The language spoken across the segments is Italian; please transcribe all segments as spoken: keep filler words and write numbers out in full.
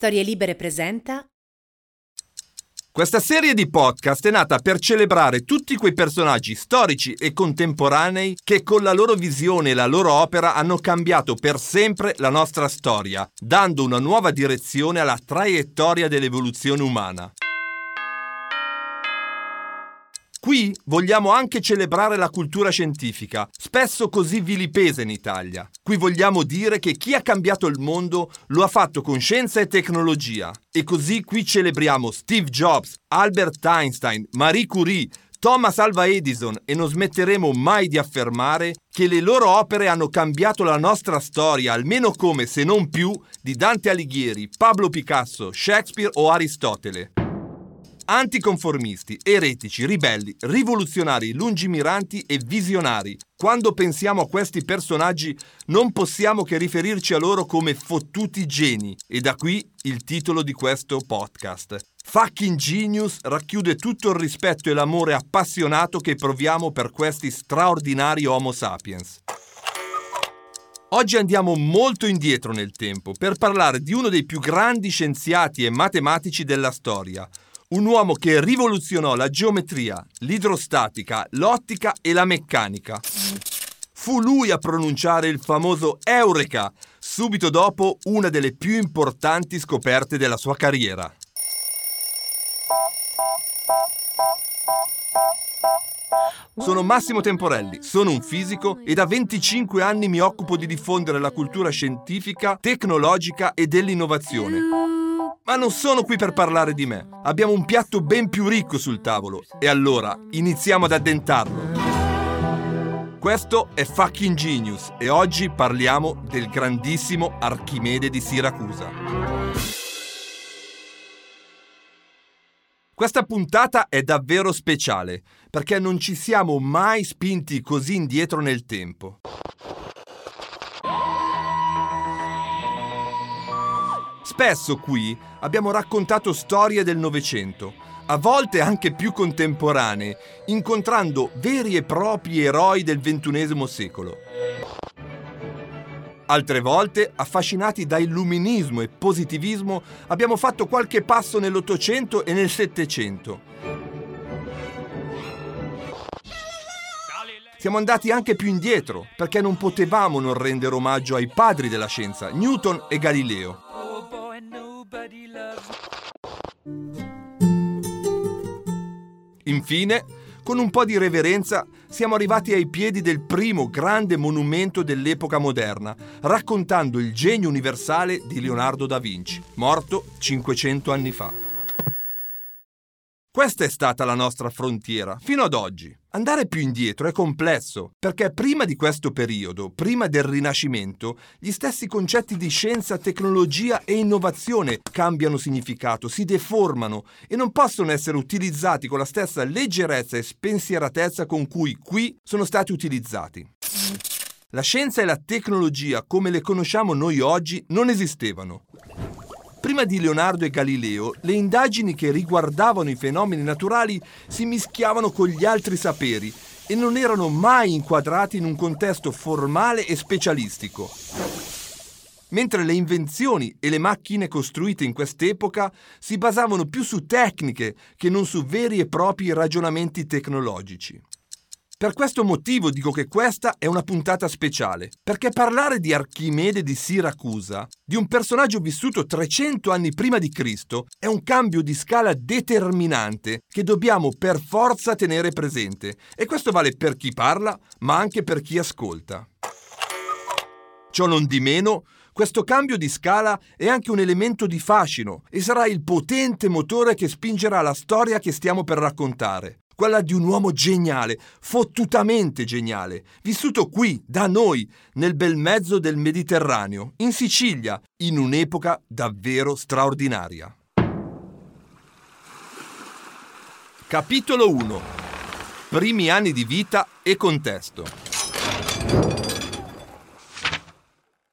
Storie Libere presenta. Questa serie di podcast è nata per celebrare tutti quei personaggi storici e contemporanei che con la loro visione e la loro opera hanno cambiato per sempre la nostra storia, dando una nuova direzione alla traiettoria dell'evoluzione umana. Qui vogliamo anche celebrare la cultura scientifica, spesso così vilipesa in Italia. Qui vogliamo dire che chi ha cambiato il mondo lo ha fatto con scienza e tecnologia. E così qui celebriamo Steve Jobs, Albert Einstein, Marie Curie, Thomas Alva Edison e non smetteremo mai di affermare che le loro opere hanno cambiato la nostra storia, almeno come, se non più, di Dante Alighieri, Pablo Picasso, Shakespeare o Aristotele. Anticonformisti, eretici, ribelli, rivoluzionari, lungimiranti e visionari. Quando pensiamo a questi personaggi non possiamo che riferirci a loro come fottuti geni, e da qui il titolo di questo podcast. Fucking Genius racchiude tutto il rispetto e l'amore appassionato che proviamo per questi straordinari Homo sapiens. Oggi andiamo molto indietro nel tempo per parlare di uno dei più grandi scienziati e matematici della storia. Un uomo che rivoluzionò la geometria, l'idrostatica, l'ottica e la meccanica. Fu lui a pronunciare il famoso Eureka, subito dopo una delle più importanti scoperte della sua carriera. Sono Massimo Temporelli, sono un fisico e da venticinque anni mi occupo di diffondere la cultura scientifica, tecnologica e dell'innovazione. Ma non sono qui per parlare di me. Abbiamo un piatto ben più ricco sul tavolo. E allora, iniziamo ad addentarlo. Questo è Fucking Genius e oggi parliamo del grandissimo Archimede di Siracusa. Questa puntata è davvero speciale, perché non ci siamo mai spinti così indietro nel tempo. Spesso qui abbiamo raccontato storie del Novecento, a volte anche più contemporanee, incontrando veri e propri eroi del ventunesimo secolo. Altre volte, affascinati da illuminismo e positivismo, abbiamo fatto qualche passo nell'Ottocento e nel Settecento. Siamo andati anche più indietro, perché non potevamo non rendere omaggio ai padri della scienza, Newton e Galileo. Infine, con un po' di reverenza, siamo arrivati ai piedi del primo grande monumento dell'epoca moderna, raccontando il genio universale di Leonardo da Vinci, morto cinquecento anni fa. Questa è stata la nostra frontiera, fino ad oggi. Andare più indietro è complesso, perché prima di questo periodo, prima del Rinascimento, gli stessi concetti di scienza, tecnologia e innovazione cambiano significato, si deformano e non possono essere utilizzati con la stessa leggerezza e spensieratezza con cui qui sono stati utilizzati. La scienza e la tecnologia, come le conosciamo noi oggi, non esistevano. Prima di Leonardo e Galileo, le indagini che riguardavano i fenomeni naturali si mischiavano con gli altri saperi e non erano mai inquadrati in un contesto formale e specialistico. Mentre le invenzioni e le macchine costruite in quest'epoca si basavano più su tecniche che non su veri e propri ragionamenti tecnologici. Per questo motivo dico che questa è una puntata speciale, perché parlare di Archimede di Siracusa, di un personaggio vissuto trecento anni prima di Cristo, è un cambio di scala determinante che dobbiamo per forza tenere presente, e questo vale per chi parla, ma anche per chi ascolta. Ciò non di meno, questo cambio di scala è anche un elemento di fascino e sarà il potente motore che spingerà la storia che stiamo per raccontare. Quella di un uomo geniale, fottutamente geniale, vissuto qui, da noi, nel bel mezzo del Mediterraneo, in Sicilia, in un'epoca davvero straordinaria. Capitolo uno. Primi anni di vita e contesto.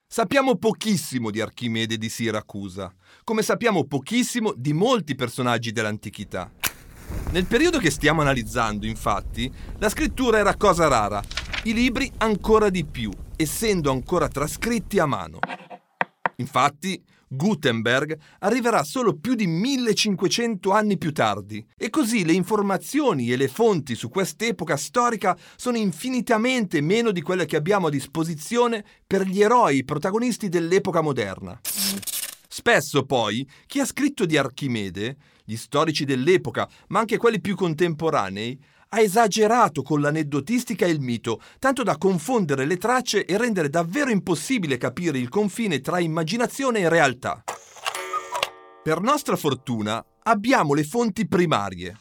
Sappiamo pochissimo di Archimede di Siracusa, come sappiamo pochissimo di molti personaggi dell'antichità. Nel periodo che stiamo analizzando, infatti, la scrittura era cosa rara, i libri ancora di più, essendo ancora trascritti a mano. Infatti, Gutenberg arriverà solo più di millecinquecento anni più tardi, e così le informazioni e le fonti su quest'epoca storica sono infinitamente meno di quelle che abbiamo a disposizione per gli eroi protagonisti dell'epoca moderna. Spesso poi chi ha scritto di Archimede, gli storici dell'epoca, ma anche quelli più contemporanei, ha esagerato con l'aneddotistica e il mito, tanto da confondere le tracce e rendere davvero impossibile capire il confine tra immaginazione e realtà. Per nostra fortuna, abbiamo le fonti primarie.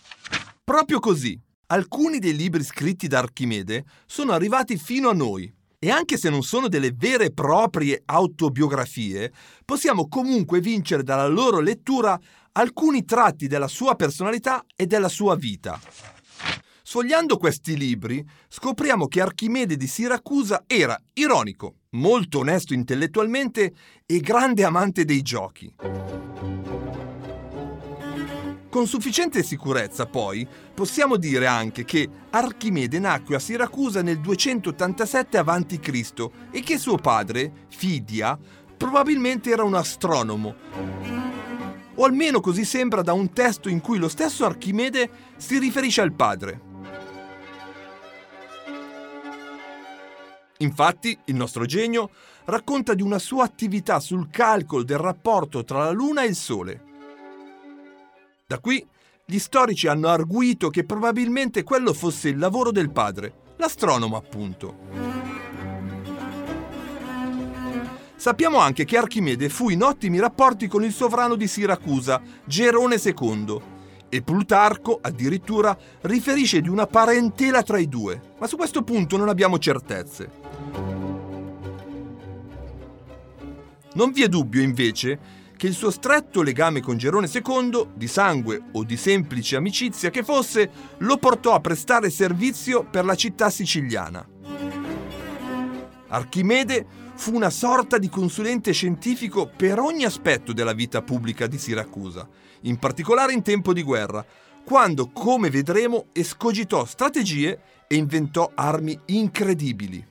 Proprio così, alcuni dei libri scritti da Archimede sono arrivati fino a noi, e anche se non sono delle vere e proprie autobiografie, possiamo comunque vincere dalla loro lettura alcuni tratti della sua personalità e della sua vita. Sfogliando questi libri, scopriamo che Archimede di Siracusa era ironico, molto onesto intellettualmente e grande amante dei giochi. Con sufficiente sicurezza, poi, possiamo dire anche che Archimede nacque a Siracusa nel duecentottantasette avanti Cristo e che suo padre, Fidia, probabilmente era un astronomo. O almeno così sembra da un testo in cui lo stesso Archimede si riferisce al padre. Infatti, il nostro genio racconta di una sua attività sul calcolo del rapporto tra la Luna e il Sole. Da qui, gli storici hanno arguito che probabilmente quello fosse il lavoro del padre, l'astronomo appunto. Sappiamo anche che Archimede fu in ottimi rapporti con il sovrano di Siracusa, Gerone secondo, e Plutarco addirittura riferisce di una parentela tra i due, ma su questo punto non abbiamo certezze. Non vi è dubbio, invece, che il suo stretto legame con Gerone secondo, di sangue o di semplice amicizia che fosse, lo portò a prestare servizio per la città siciliana. Archimede fu una sorta di consulente scientifico per ogni aspetto della vita pubblica di Siracusa, in particolare in tempo di guerra, quando, come vedremo, escogitò strategie e inventò armi incredibili.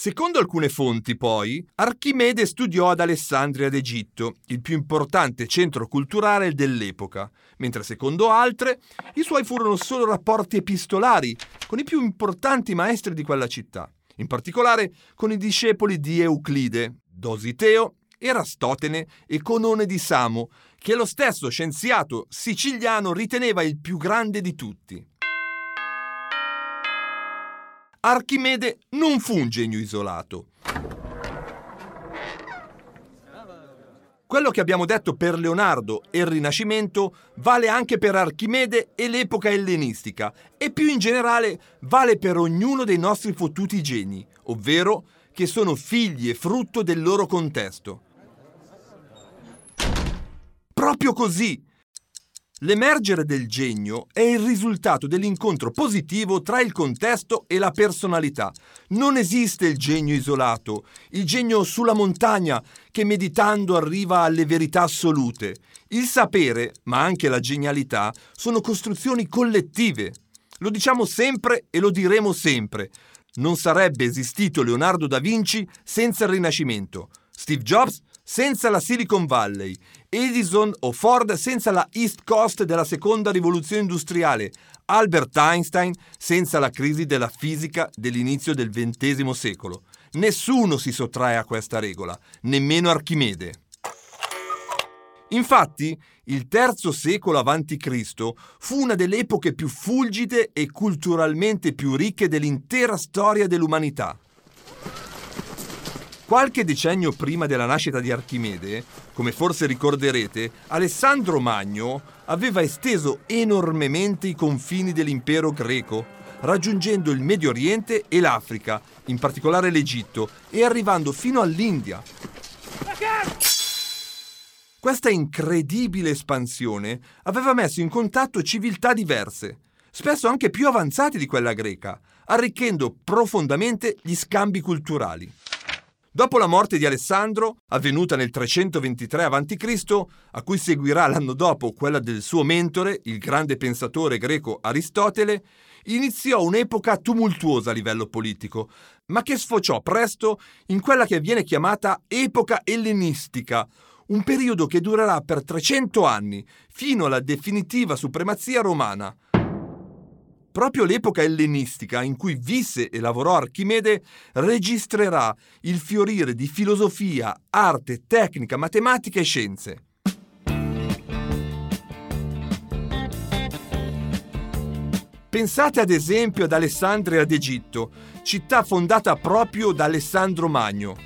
Secondo alcune fonti, poi, Archimede studiò ad Alessandria d'Egitto, il più importante centro culturale dell'epoca, mentre secondo altre i suoi furono solo rapporti epistolari con i più importanti maestri di quella città, in particolare con i discepoli di Euclide, Dositeo, Erastotene e Conone di Samo, che lo stesso scienziato siciliano riteneva il più grande di tutti. Archimede non fu un genio isolato. Quello che abbiamo detto per Leonardo e il Rinascimento vale anche per Archimede e l'epoca ellenistica, e più in generale vale per ognuno dei nostri fottuti geni, ovvero che sono figli e frutto del loro contesto. Proprio così! L'emergere del genio è il risultato dell'incontro positivo tra il contesto e la personalità. Non esiste il genio isolato, il genio sulla montagna che meditando arriva alle verità assolute. Il sapere, ma anche la genialità, sono costruzioni collettive. Lo diciamo sempre e lo diremo sempre. Non sarebbe esistito Leonardo da Vinci senza il Rinascimento, Steve Jobs senza la Silicon Valley, Edison o Ford senza la East Coast della seconda rivoluzione industriale, Albert Einstein senza la crisi della fisica dell'inizio del ventesimo secolo. Nessuno si sottrae a questa regola, nemmeno Archimede. Infatti, il terzo secolo avanti Cristo fu una delle epoche più fulgide e culturalmente più ricche dell'intera storia dell'umanità. Qualche decennio prima della nascita di Archimede, come forse ricorderete, Alessandro Magno aveva esteso enormemente i confini dell'impero greco, raggiungendo il Medio Oriente e l'Africa, in particolare l'Egitto, e arrivando fino all'India. Questa incredibile espansione aveva messo in contatto civiltà diverse, spesso anche più avanzate di quella greca, arricchendo profondamente gli scambi culturali. Dopo la morte di Alessandro, avvenuta nel trecentoventitré avanti Cristo, a cui seguirà l'anno dopo quella del suo mentore, il grande pensatore greco Aristotele, iniziò un'epoca tumultuosa a livello politico, ma che sfociò presto in quella che viene chiamata epoca ellenistica, un periodo che durerà per trecento anni, fino alla definitiva supremazia romana. Proprio l'epoca ellenistica in cui visse e lavorò Archimede registrerà il fiorire di filosofia, arte, tecnica, matematica e scienze. Pensate ad esempio ad Alessandria d'Egitto, città fondata proprio da Alessandro Magno.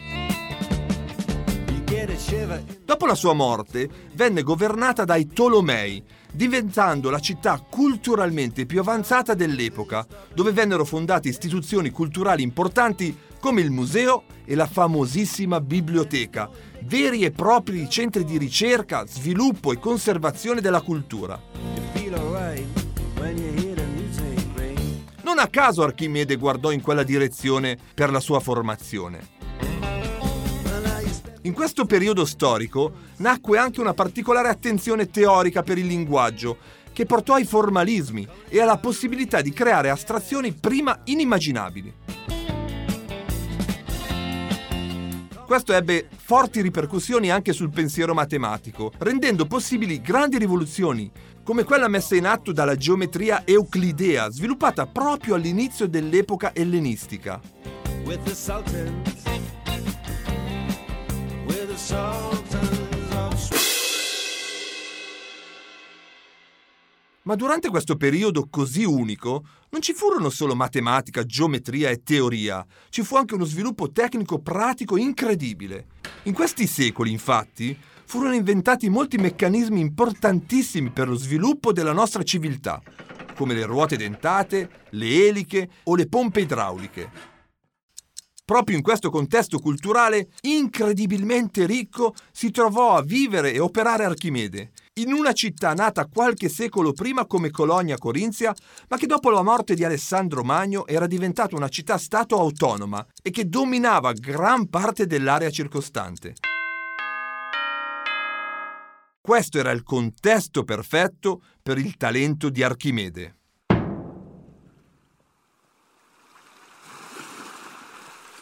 Dopo la sua morte venne governata dai Tolomei, diventando la città culturalmente più avanzata dell'epoca, dove vennero fondate istituzioni culturali importanti come il museo e la famosissima biblioteca, veri e propri centri di ricerca, sviluppo e conservazione della cultura. Non a caso Archimede guardò in quella direzione per la sua formazione. In questo periodo storico nacque anche una particolare attenzione teorica per il linguaggio, che portò ai formalismi e alla possibilità di creare astrazioni prima inimmaginabili. Questo ebbe forti ripercussioni anche sul pensiero matematico, rendendo possibili grandi rivoluzioni, come quella messa in atto dalla geometria euclidea, sviluppata proprio all'inizio dell'epoca ellenistica. Ma durante questo periodo così unico non ci furono solo matematica, geometria e teoria, ci fu anche uno sviluppo tecnico pratico incredibile. In questi secoli, infatti, furono inventati molti meccanismi importantissimi per lo sviluppo della nostra civiltà, come le ruote dentate, le eliche o le pompe idrauliche. Proprio in questo contesto culturale incredibilmente ricco si trovò a vivere e operare Archimede, in una città nata qualche secolo prima come Colonia Corinzia, ma che dopo la morte di Alessandro Magno era diventata una città-stato autonoma e che dominava gran parte dell'area circostante. Questo era il contesto perfetto per il talento di Archimede.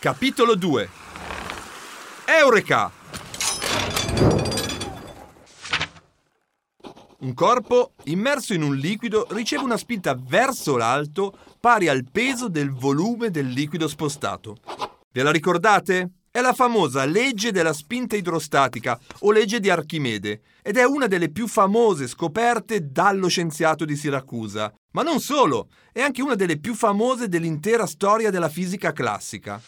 Capitolo due. Eureka! Un corpo immerso in un liquido riceve una spinta verso l'alto pari al peso del volume del liquido spostato. Ve la ricordate? È la famosa legge della spinta idrostatica o legge di Archimede ed è una delle più famose scoperte dallo scienziato di Siracusa. Ma non solo, è anche una delle più famose dell'intera storia della fisica classica.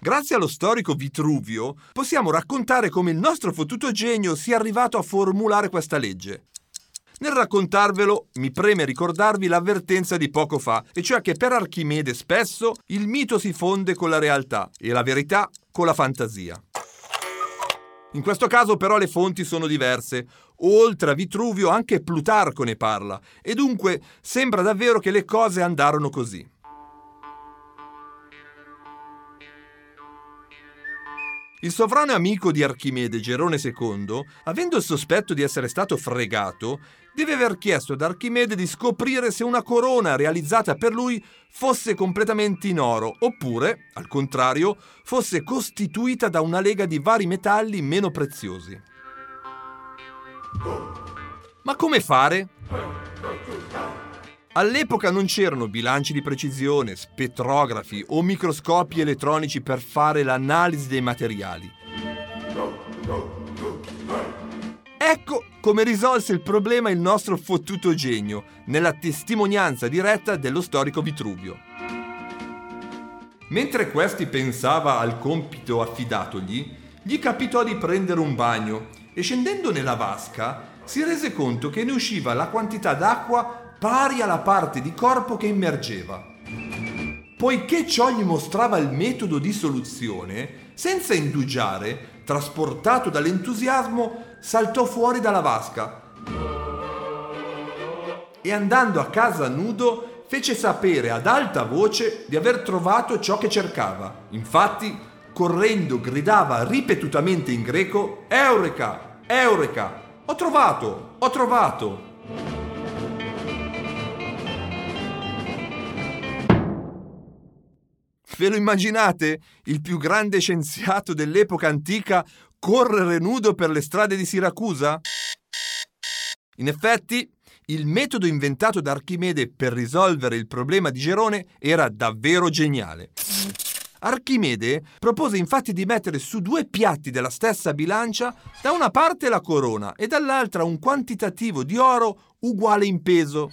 Grazie allo storico Vitruvio, possiamo raccontare come il nostro fottuto genio sia arrivato a formulare questa legge. Nel raccontarvelo, mi preme ricordarvi l'avvertenza di poco fa, e cioè che per Archimede spesso il mito si fonde con la realtà e la verità con la fantasia. In questo caso però le fonti sono diverse. Oltre a Vitruvio anche Plutarco ne parla, e dunque sembra davvero che le cose andarono così. Il sovrano amico di Archimede, Gerone secondo, avendo il sospetto di essere stato fregato, deve aver chiesto ad Archimede di scoprire se una corona realizzata per lui fosse completamente in oro, oppure, al contrario, fosse costituita da una lega di vari metalli meno preziosi. Ma come fare? All'epoca non c'erano bilanci di precisione, spettrografi o microscopi elettronici per fare l'analisi dei materiali. Ecco come risolse il problema il nostro fottuto genio, nella testimonianza diretta dello storico Vitruvio. Mentre questi pensava al compito affidatogli, gli capitò di prendere un bagno e scendendo nella vasca si rese conto che ne usciva la quantità d'acqua pari alla parte di corpo che immergeva. Poiché ciò gli mostrava il metodo di soluzione, senza indugiare, trasportato dall'entusiasmo, saltò fuori dalla vasca e andando a casa nudo fece sapere ad alta voce di aver trovato ciò che cercava. Infatti, correndo gridava ripetutamente in greco «Eureka! Eureka! Ho trovato! Ho trovato!» Ve lo immaginate? Il più grande scienziato dell'epoca antica correre nudo per le strade di Siracusa? In effetti, il metodo inventato da Archimede per risolvere il problema di Gerone era davvero geniale. Archimede propose infatti di mettere su due piatti della stessa bilancia da una parte la corona e dall'altra un quantitativo di oro uguale in peso.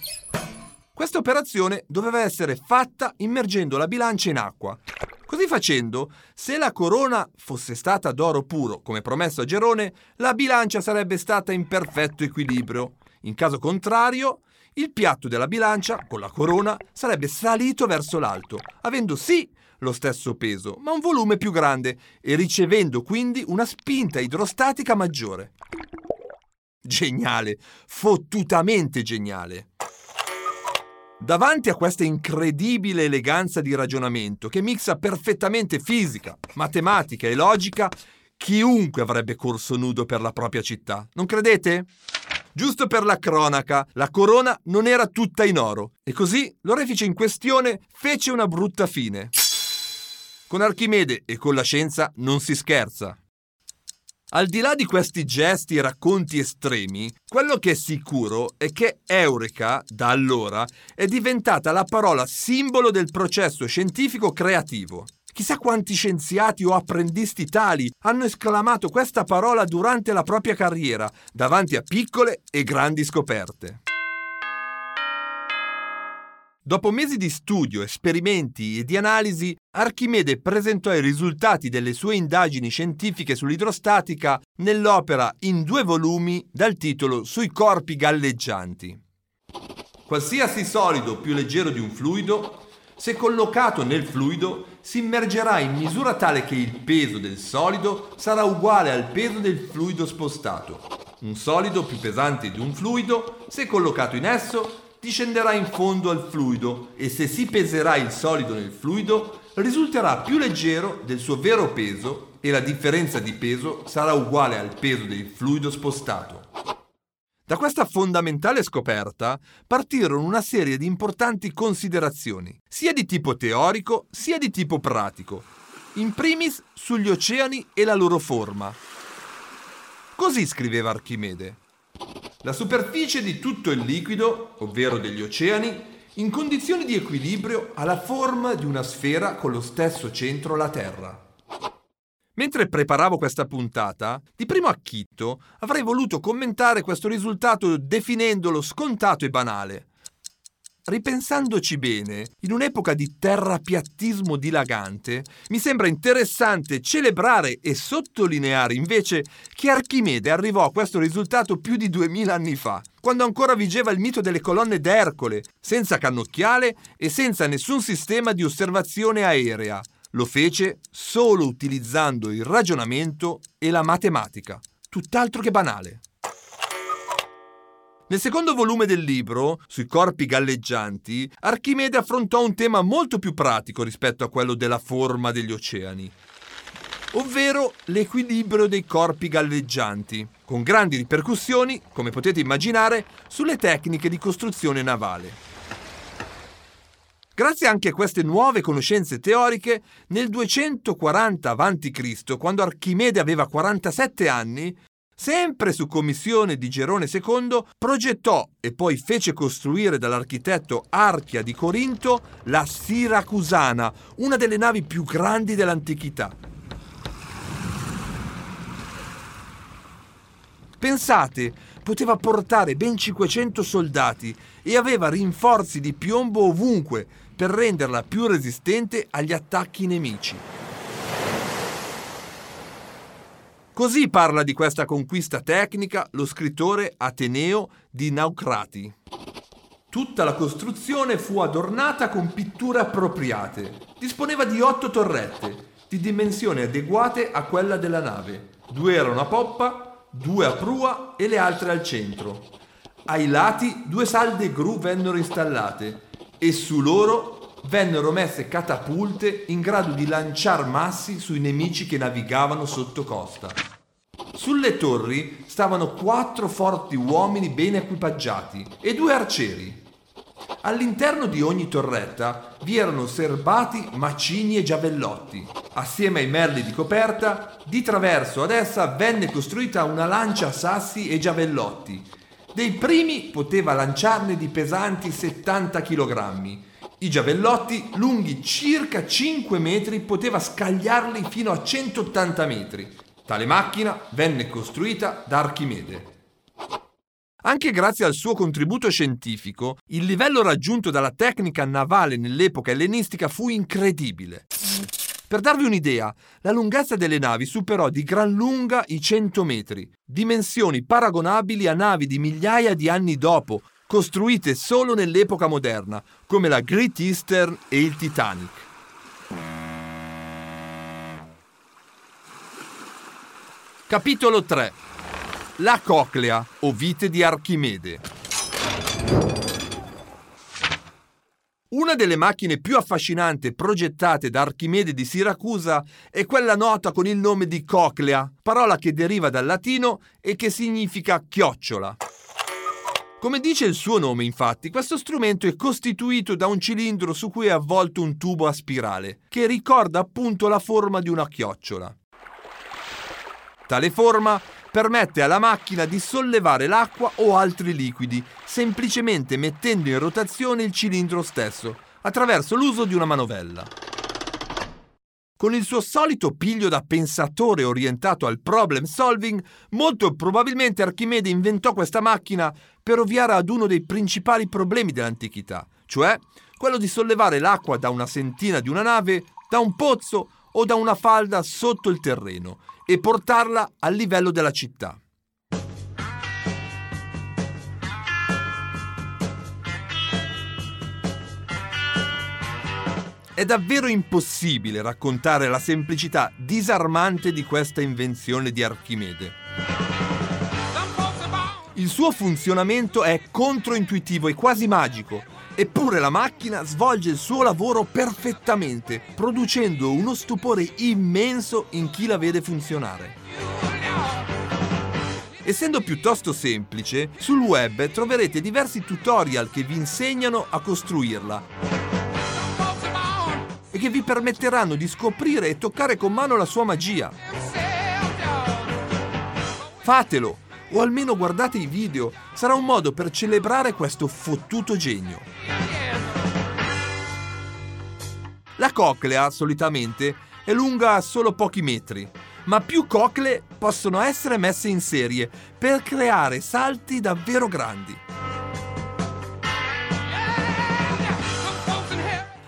Questa operazione doveva essere fatta immergendo la bilancia in acqua. Così facendo, se la corona fosse stata d'oro puro, come promesso a Gerone, la bilancia sarebbe stata in perfetto equilibrio. In caso contrario, il piatto della bilancia, con la corona, sarebbe salito verso l'alto, avendo sì lo stesso peso, ma un volume più grande e ricevendo quindi una spinta idrostatica maggiore. Geniale, fottutamente geniale. Davanti a questa incredibile eleganza di ragionamento, che mixa perfettamente fisica, matematica e logica, chiunque avrebbe corso nudo per la propria città, non credete? Giusto per la cronaca, la corona non era tutta in oro, e così l'orefice in questione fece una brutta fine. Con Archimede e con la scienza non si scherza. Al di là di questi gesti e racconti estremi, quello che è sicuro è che Eureka, da allora, è diventata la parola simbolo del processo scientifico creativo. Chissà quanti scienziati o apprendisti tali hanno esclamato questa parola durante la propria carriera, davanti a piccole e grandi scoperte. Dopo mesi di studio, esperimenti e di analisi, Archimede presentò i risultati delle sue indagini scientifiche sull'idrostatica nell'opera in due volumi dal titolo Sui corpi galleggianti. Qualsiasi solido più leggero di un fluido, se collocato nel fluido, si immergerà in misura tale che il peso del solido sarà uguale al peso del fluido spostato. Un solido più pesante di un fluido, se collocato in esso, discenderà in fondo al fluido e se si peserà il solido nel fluido risulterà più leggero del suo vero peso e la differenza di peso sarà uguale al peso del fluido spostato. Da questa fondamentale scoperta partirono una serie di importanti considerazioni, sia di tipo teorico sia di tipo pratico, in primis sugli oceani e la loro forma. Così scriveva Archimede. La superficie di tutto il liquido, ovvero degli oceani, in condizioni di equilibrio ha la forma di una sfera con lo stesso centro la Terra. Mentre preparavo questa puntata, di primo acchitto avrei voluto commentare questo risultato definendolo scontato e banale. Ripensandoci bene, in un'epoca di terrapiattismo dilagante, mi sembra interessante celebrare e sottolineare invece che Archimede arrivò a questo risultato più di duemila anni fa, quando ancora vigeva il mito delle colonne d'Ercole, senza cannocchiale e senza nessun sistema di osservazione aerea. Lo fece solo utilizzando il ragionamento e la matematica, tutt'altro che banale. Nel secondo volume del libro, Sui corpi galleggianti, Archimede affrontò un tema molto più pratico rispetto a quello della forma degli oceani, ovvero l'equilibrio dei corpi galleggianti, con grandi ripercussioni, come potete immaginare, sulle tecniche di costruzione navale. Grazie anche a queste nuove conoscenze teoriche, nel duecentoquaranta avanti Cristo, quando Archimede aveva quarantasette anni, sempre su commissione di Gerone secondo, progettò e poi fece costruire dall'architetto Archia di Corinto la Siracusana, una delle navi più grandi dell'antichità. Pensate, poteva portare ben cinquecento soldati e aveva rinforzi di piombo ovunque per renderla più resistente agli attacchi nemici. Così parla di questa conquista tecnica lo scrittore Ateneo di Naucrati. Tutta la costruzione fu adornata con pitture appropriate. Disponeva di otto torrette, di dimensioni adeguate a quella della nave. Due erano a poppa, due a prua e le altre al centro. Ai lati due salde gru vennero installate e su loro vennero messe catapulte in grado di lanciar massi sui nemici che navigavano sotto costa. Sulle torri stavano quattro forti uomini ben equipaggiati e due arcieri. All'interno di ogni torretta vi erano serbati macini e giavellotti. Assieme ai merli di coperta, di traverso ad essa venne costruita una lancia a sassi e giavellotti. Dei primi poteva lanciarne di pesanti settanta chilogrammi. I giavellotti, lunghi circa cinque metri, poteva scagliarli fino a centottanta metri. Tale macchina venne costruita da Archimede. Anche grazie al suo contributo scientifico, il livello raggiunto dalla tecnica navale nell'epoca ellenistica fu incredibile. Per darvi un'idea, la lunghezza delle navi superò di gran lunga i cento metri, dimensioni paragonabili a navi di migliaia di anni dopo, costruite solo nell'epoca moderna, come la Great Eastern e il Titanic. Capitolo tre. La coclea o vite di Archimede. Una delle macchine più affascinanti progettate da Archimede di Siracusa è quella nota con il nome di coclea, parola che deriva dal latino e che significa chiocciola. Come dice il suo nome, infatti, questo strumento è costituito da un cilindro su cui è avvolto un tubo a spirale, che ricorda appunto la forma di una chiocciola. Tale forma permette alla macchina di sollevare l'acqua o altri liquidi, semplicemente mettendo in rotazione il cilindro stesso, attraverso l'uso di una manovella. Con il suo solito piglio da pensatore orientato al problem solving, molto probabilmente Archimede inventò questa macchina per ovviare ad uno dei principali problemi dell'antichità, cioè quello di sollevare l'acqua da una sentina di una nave, da un pozzo o da una falda sotto il terreno, e portarla al livello della città. È davvero impossibile raccontare la semplicità disarmante di questa invenzione di Archimede. Il suo funzionamento è controintuitivo e quasi magico, eppure la macchina svolge il suo lavoro perfettamente, producendo uno stupore immenso in chi la vede funzionare. Essendo piuttosto semplice, sul web troverete diversi tutorial che vi insegnano a costruirla e che vi permetteranno di scoprire e toccare con mano la sua magia. Fatelo! O almeno guardate i video, sarà un modo per celebrare questo fottuto genio. La coclea, solitamente, è lunga solo pochi metri, ma più coclee possono essere messe in serie per creare salti davvero grandi.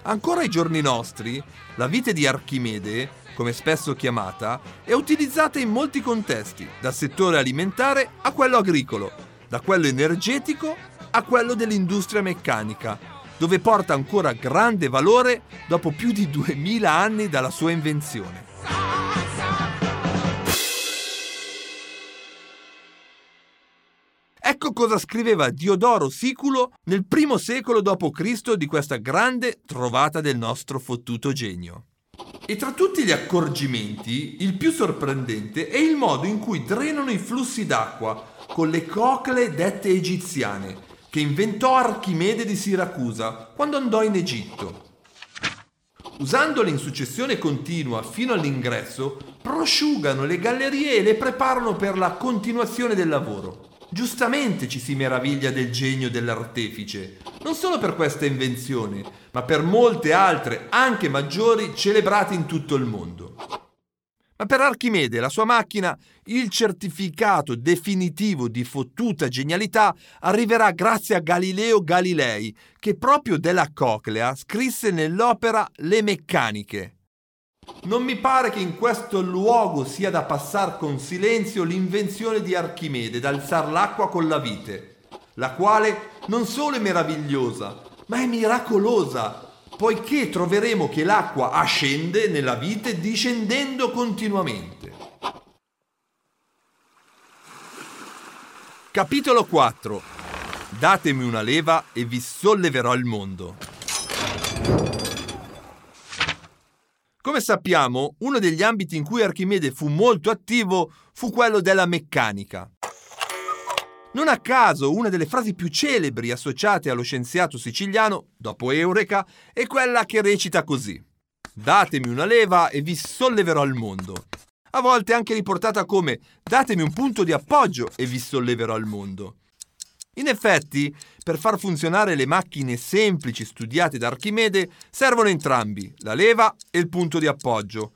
Ancora ai giorni nostri, la vite di Archimede, come spesso chiamata, è utilizzata in molti contesti, dal settore alimentare a quello agricolo, da quello energetico a quello dell'industria meccanica, dove porta ancora grande valore dopo più di duemila anni dalla sua invenzione. Ecco cosa scriveva Diodoro Siculo nel primo secolo dopo Cristo di questa grande trovata del nostro fottuto genio. E tra tutti gli accorgimenti, il più sorprendente è il modo in cui drenano i flussi d'acqua con le coclee dette egiziane, che inventò Archimede di Siracusa quando andò in Egitto. Usandole in successione continua fino all'ingresso, prosciugano le gallerie e le preparano per la continuazione del lavoro. Giustamente ci si meraviglia del genio dell'artefice, non solo per questa invenzione, ma per molte altre, anche maggiori, celebrate in tutto il mondo. Ma per Archimede e la sua macchina, il certificato definitivo di fottuta genialità arriverà grazie a Galileo Galilei, che proprio della coclea scrisse nell'opera Le meccaniche. Non mi pare che in questo luogo sia da passar con silenzio l'invenzione di Archimede d'alzar l'acqua con la vite, la quale non solo è meravigliosa, ma è miracolosa, poiché troveremo che l'acqua ascende nella vite discendendo continuamente. Capitolo quattro. Datemi una leva e vi solleverò il mondo. Come sappiamo, uno degli ambiti in cui Archimede fu molto attivo fu quello della meccanica. Non a caso, una delle frasi più celebri associate allo scienziato siciliano, dopo Eureka, è quella che recita così: datemi una leva e vi solleverò il mondo. A volte anche riportata come datemi un punto di appoggio e vi solleverò il mondo. In effetti, per far funzionare le macchine semplici studiate da Archimede servono entrambi, la leva e il punto di appoggio.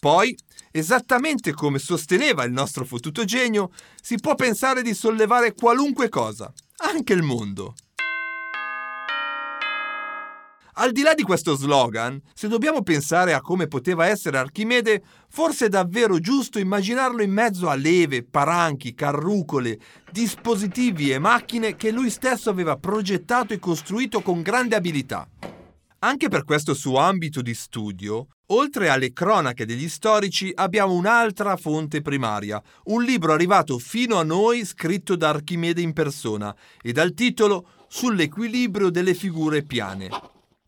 Poi, esattamente come sosteneva il nostro fottuto genio, si può pensare di sollevare qualunque cosa, anche il mondo. Al di là di questo slogan, se dobbiamo pensare a come poteva essere Archimede, forse è davvero giusto immaginarlo in mezzo a leve, paranchi, carrucole, dispositivi e macchine che lui stesso aveva progettato e costruito con grande abilità. Anche per questo suo ambito di studio, oltre alle cronache degli storici, abbiamo un'altra fonte primaria, un libro arrivato fino a noi scritto da Archimede in persona e dal titolo Sull'equilibrio delle figure piane.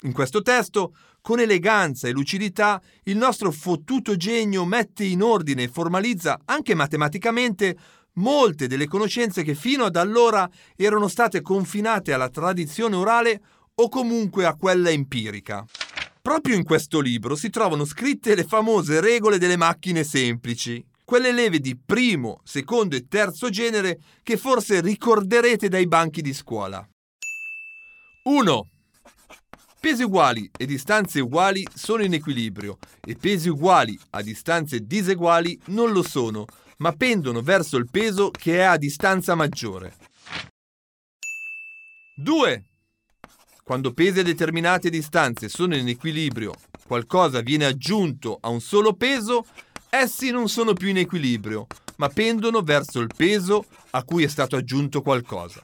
In questo testo, con eleganza e lucidità, il nostro fottuto genio mette in ordine e formalizza, anche matematicamente, molte delle conoscenze che fino ad allora erano state confinate alla tradizione orale o comunque a quella empirica. Proprio in questo libro si trovano scritte le famose regole delle macchine semplici, quelle leve di primo, secondo e terzo genere che forse ricorderete dai banchi di scuola. uno Pesi uguali e distanze uguali sono in equilibrio e pesi uguali a distanze diseguali non lo sono, ma pendono verso il peso che è a distanza maggiore. due Quando pesi a determinate distanze sono in equilibrio, qualcosa viene aggiunto a un solo peso, essi non sono più in equilibrio, ma pendono verso il peso a cui è stato aggiunto qualcosa.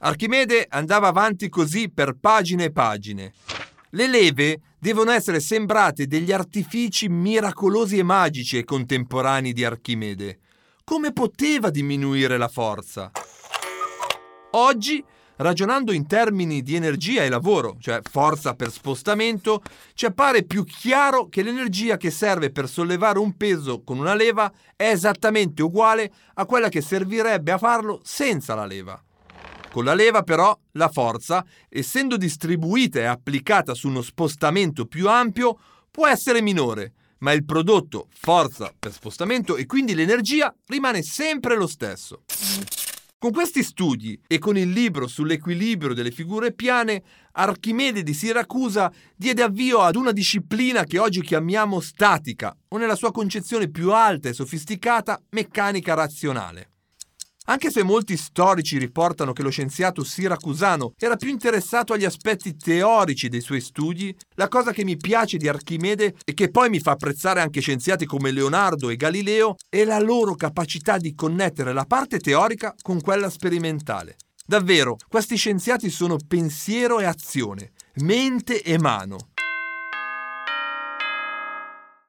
Archimede andava avanti così per pagine e pagine. Le leve devono essere sembrate degli artifici miracolosi e magici ai contemporanei di Archimede. Come poteva diminuire la forza? Oggi, ragionando in termini di energia e lavoro, cioè forza per spostamento, ci appare più chiaro che l'energia che serve per sollevare un peso con una leva è esattamente uguale a quella che servirebbe a farlo senza la leva. Con la leva però la forza, essendo distribuita e applicata su uno spostamento più ampio, può essere minore, ma il prodotto forza per spostamento e quindi l'energia rimane sempre lo stesso. Con questi studi e con il libro sull'equilibrio delle figure piane, Archimede di Siracusa diede avvio ad una disciplina che oggi chiamiamo statica, o nella sua concezione più alta e sofisticata, meccanica razionale. Anche se molti storici riportano che lo scienziato siracusano era più interessato agli aspetti teorici dei suoi studi, la cosa che mi piace di Archimede e che poi mi fa apprezzare anche scienziati come Leonardo e Galileo è la loro capacità di connettere la parte teorica con quella sperimentale. Davvero, questi scienziati sono pensiero e azione, mente e mano.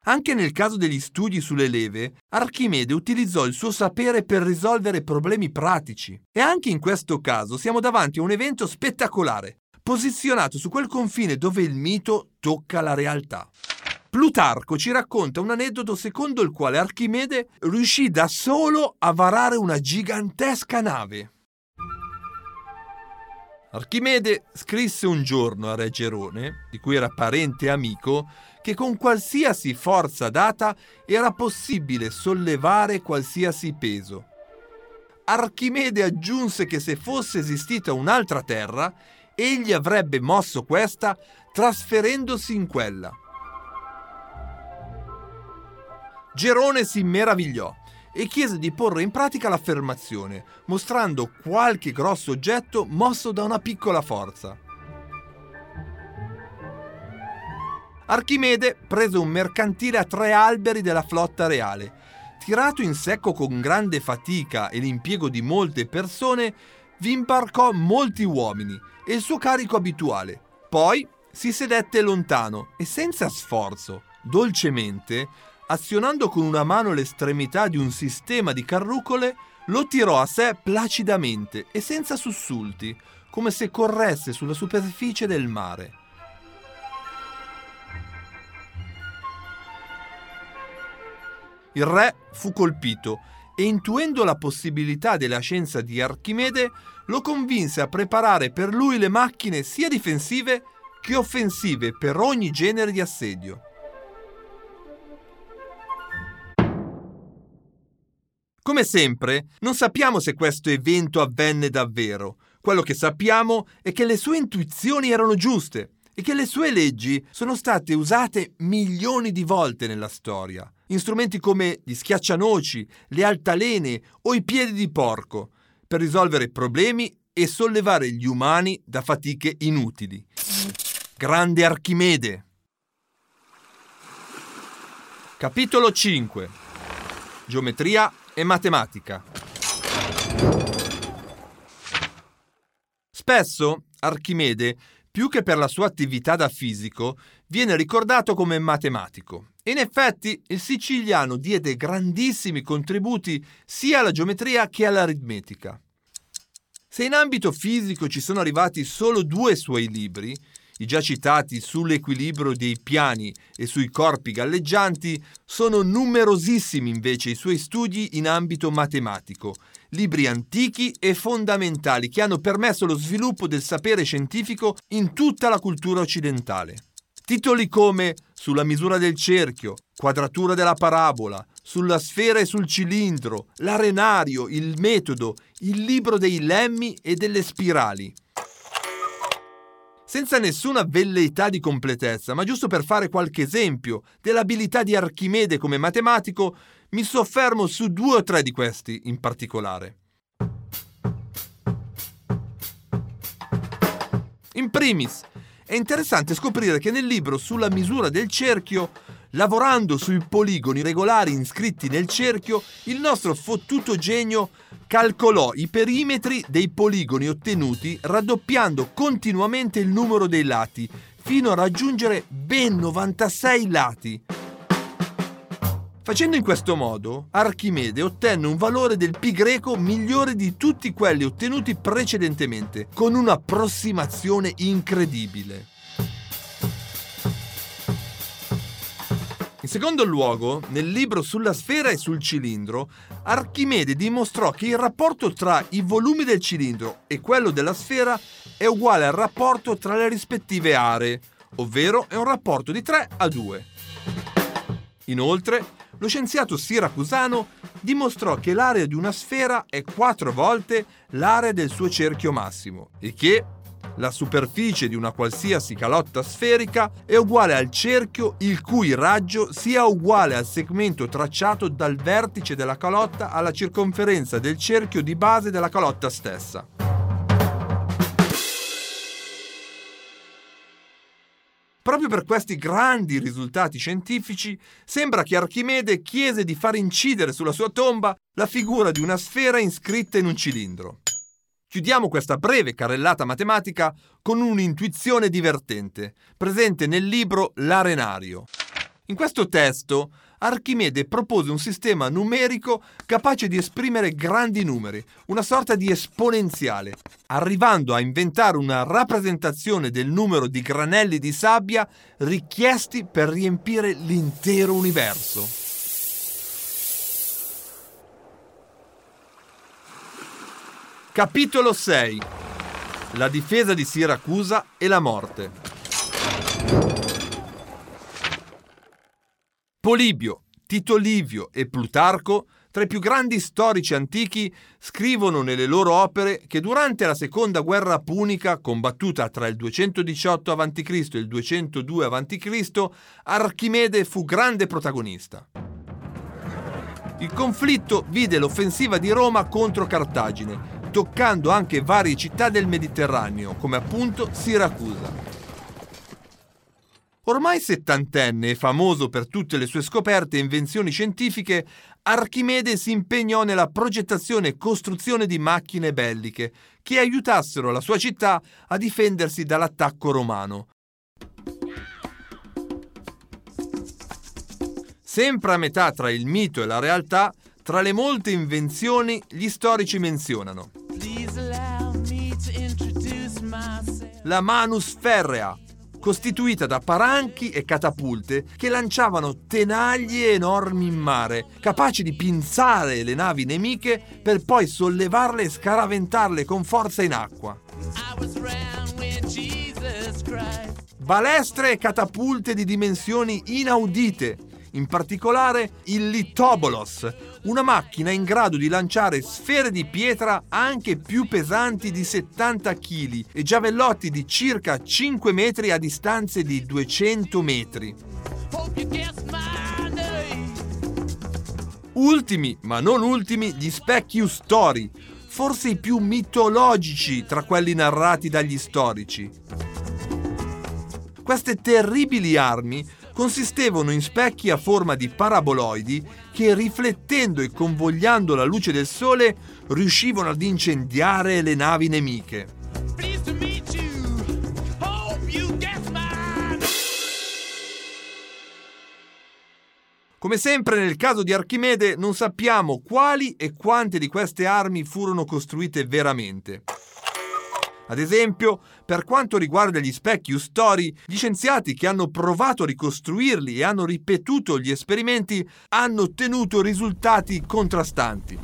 Anche nel caso degli studi sulle leve, Archimede utilizzò il suo sapere per risolvere problemi pratici. E anche in questo caso siamo davanti a un evento spettacolare, posizionato su quel confine dove il mito tocca la realtà. Plutarco ci racconta un aneddoto secondo il quale Archimede riuscì da solo a varare una gigantesca nave. Archimede scrisse un giorno a re Gerone, di cui era parente e amico, che con qualsiasi forza data era possibile sollevare qualsiasi peso. Archimede aggiunse che se fosse esistita un'altra terra, egli avrebbe mosso questa trasferendosi in quella. Gerone si meravigliò e chiese di porre in pratica l'affermazione, mostrando qualche grosso oggetto mosso da una piccola forza. Archimede prese un mercantile a tre alberi della flotta reale. Tirato in secco con grande fatica e l'impiego di molte persone, vi imbarcò molti uomini e il suo carico abituale. Poi si sedette lontano e senza sforzo, dolcemente, azionando con una mano l'estremità di un sistema di carrucole, lo tirò a sé placidamente e senza sussulti, come se corresse sulla superficie del mare. Il re fu colpito e, intuendo la possibilità della scienza di Archimede, lo convinse a preparare per lui le macchine sia difensive che offensive per ogni genere di assedio. Come sempre, non sappiamo se questo evento avvenne davvero. Quello che sappiamo è che le sue intuizioni erano giuste e che le sue leggi sono state usate milioni di volte nella storia. In strumenti come gli schiaccianoci, le altalene o i piedi di porco, per risolvere problemi e sollevare gli umani da fatiche inutili. Grande Archimede! Capitolo cinque. Geometria e matematica. Spesso Archimede, più che per la sua attività da fisico, viene ricordato come matematico. In effetti, il siciliano diede grandissimi contributi sia alla geometria che all'aritmetica. Se in ambito fisico ci sono arrivati solo due suoi libri, i già citati Sull'equilibrio dei piani e Sui corpi galleggianti, sono numerosissimi invece i suoi studi in ambito matematico, libri antichi e fondamentali che hanno permesso lo sviluppo del sapere scientifico in tutta la cultura occidentale. Titoli come Sulla misura del cerchio, Quadratura della parabola, Sulla sfera e sul cilindro, L'arenario, Il metodo, Il libro dei lemmi e delle spirali. Senza nessuna velleità di completezza, ma giusto per fare qualche esempio dell'abilità di Archimede come matematico, mi soffermo su due o tre di questi in particolare. In primis, è interessante scoprire che nel libro Sulla misura del cerchio, lavorando sui poligoni regolari inscritti nel cerchio, il nostro fottuto genio calcolò i perimetri dei poligoni ottenuti raddoppiando continuamente il numero dei lati, fino a raggiungere ben novantasei lati. Facendo in questo modo, Archimede ottenne un valore del pi greco migliore di tutti quelli ottenuti precedentemente, con un'approssimazione incredibile. In secondo luogo, nel libro Sulla sfera e sul cilindro, Archimede dimostrò che il rapporto tra i volumi del cilindro e quello della sfera è uguale al rapporto tra le rispettive aree, ovvero è un rapporto di tre a due. Inoltre, lo scienziato siracusano dimostrò che l'area di una sfera è quattro volte l'area del suo cerchio massimo e che la superficie di una qualsiasi calotta sferica è uguale al cerchio il cui raggio sia uguale al segmento tracciato dal vertice della calotta alla circonferenza del cerchio di base della calotta stessa. Proprio per questi grandi risultati scientifici, sembra che Archimede chiese di far incidere sulla sua tomba la figura di una sfera iscritta in un cilindro. Chiudiamo questa breve carrellata matematica con un'intuizione divertente, presente nel libro L'Arenario. In questo testo, Archimede propose un sistema numerico capace di esprimere grandi numeri, una sorta di esponenziale, arrivando a inventare una rappresentazione del numero di granelli di sabbia richiesti per riempire l'intero universo. Capitolo sei. La difesa di Siracusa e la morte. Polibio, Tito Livio e Plutarco, tra i più grandi storici antichi, scrivono nelle loro opere che durante la seconda guerra punica, combattuta tra il duecentodiciotto avanti Cristo e il duecentodue avanti Cristo, Archimede fu grande protagonista. Il conflitto vide l'offensiva di Roma contro Cartagine, toccando anche varie città del Mediterraneo, come appunto Siracusa. Ormai settantenne e famoso per tutte le sue scoperte e invenzioni scientifiche, Archimede si impegnò nella progettazione e costruzione di macchine belliche che aiutassero la sua città a difendersi dall'attacco romano. Sempre a metà tra il mito e la realtà, tra le molte invenzioni, gli storici menzionano la manus ferrea, costituita da paranchi e catapulte che lanciavano tenaglie enormi in mare, capaci di pinzare le navi nemiche per poi sollevarle e scaraventarle con forza in acqua. Balestre e catapulte di dimensioni inaudite, in particolare il litobolos, una macchina in grado di lanciare sfere di pietra anche più pesanti di settanta chilogrammi e giavellotti di circa cinque metri a distanze di duecento metri. Ultimi, ma non ultimi, gli specchiustori, forse i più mitologici tra quelli narrati dagli storici. Queste terribili armi consistevano in specchi a forma di paraboloidi che, riflettendo e convogliando la luce del sole, riuscivano ad incendiare le navi nemiche. Come sempre nel caso di Archimede, non sappiamo quali e quante di queste armi furono costruite veramente. Ad esempio, per quanto riguarda gli specchiustori, gli scienziati che hanno provato a ricostruirli e hanno ripetuto gli esperimenti hanno ottenuto risultati contrastanti.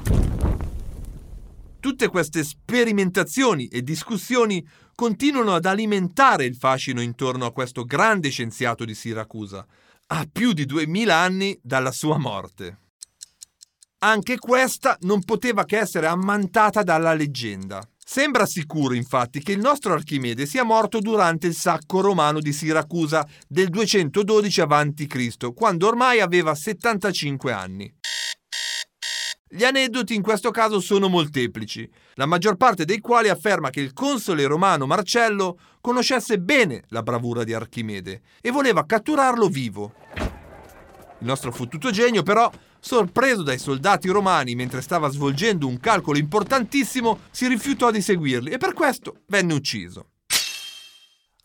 Tutte queste sperimentazioni e discussioni continuano ad alimentare il fascino intorno a questo grande scienziato di Siracusa, a più di duemila anni dalla sua morte. Anche questa non poteva che essere ammantata dalla leggenda. Sembra sicuro, infatti, che il nostro Archimede sia morto durante il sacco romano di Siracusa del duecentododici avanti Cristo, quando ormai aveva settantacinque anni. Gli aneddoti in questo caso sono molteplici, la maggior parte dei quali afferma che il console romano Marcello conoscesse bene la bravura di Archimede e voleva catturarlo vivo. Il nostro fottuto genio, però, sorpreso dai soldati romani mentre stava svolgendo un calcolo importantissimo, si rifiutò di seguirli e per questo venne ucciso.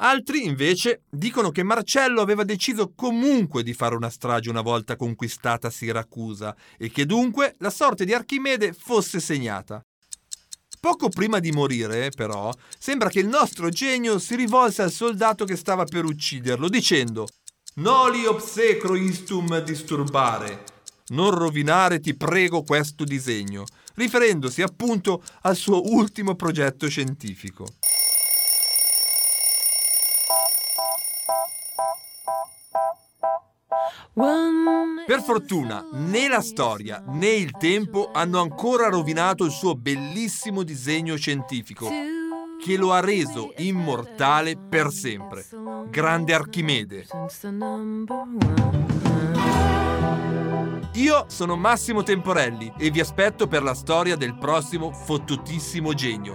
Altri, invece, dicono che Marcello aveva deciso comunque di fare una strage una volta conquistata Siracusa e che dunque la sorte di Archimede fosse segnata. Poco prima di morire, però, sembra che il nostro genio si rivolse al soldato che stava per ucciderlo dicendo «Noli obsecro istum disturbare». Non rovinare, ti prego, questo disegno, riferendosi appunto al suo ultimo progetto scientifico. Per fortuna, né la storia né il tempo hanno ancora rovinato il suo bellissimo disegno scientifico, che lo ha reso immortale per sempre. Grande Archimede! Io sono Massimo Temporelli e vi aspetto per la storia del prossimo fottutissimo genio.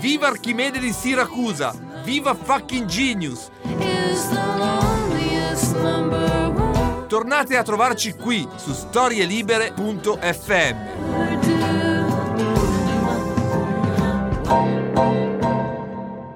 Viva Archimede di Siracusa! Viva Fucking Genius! Tornate a trovarci qui su storie libere punto effe emme.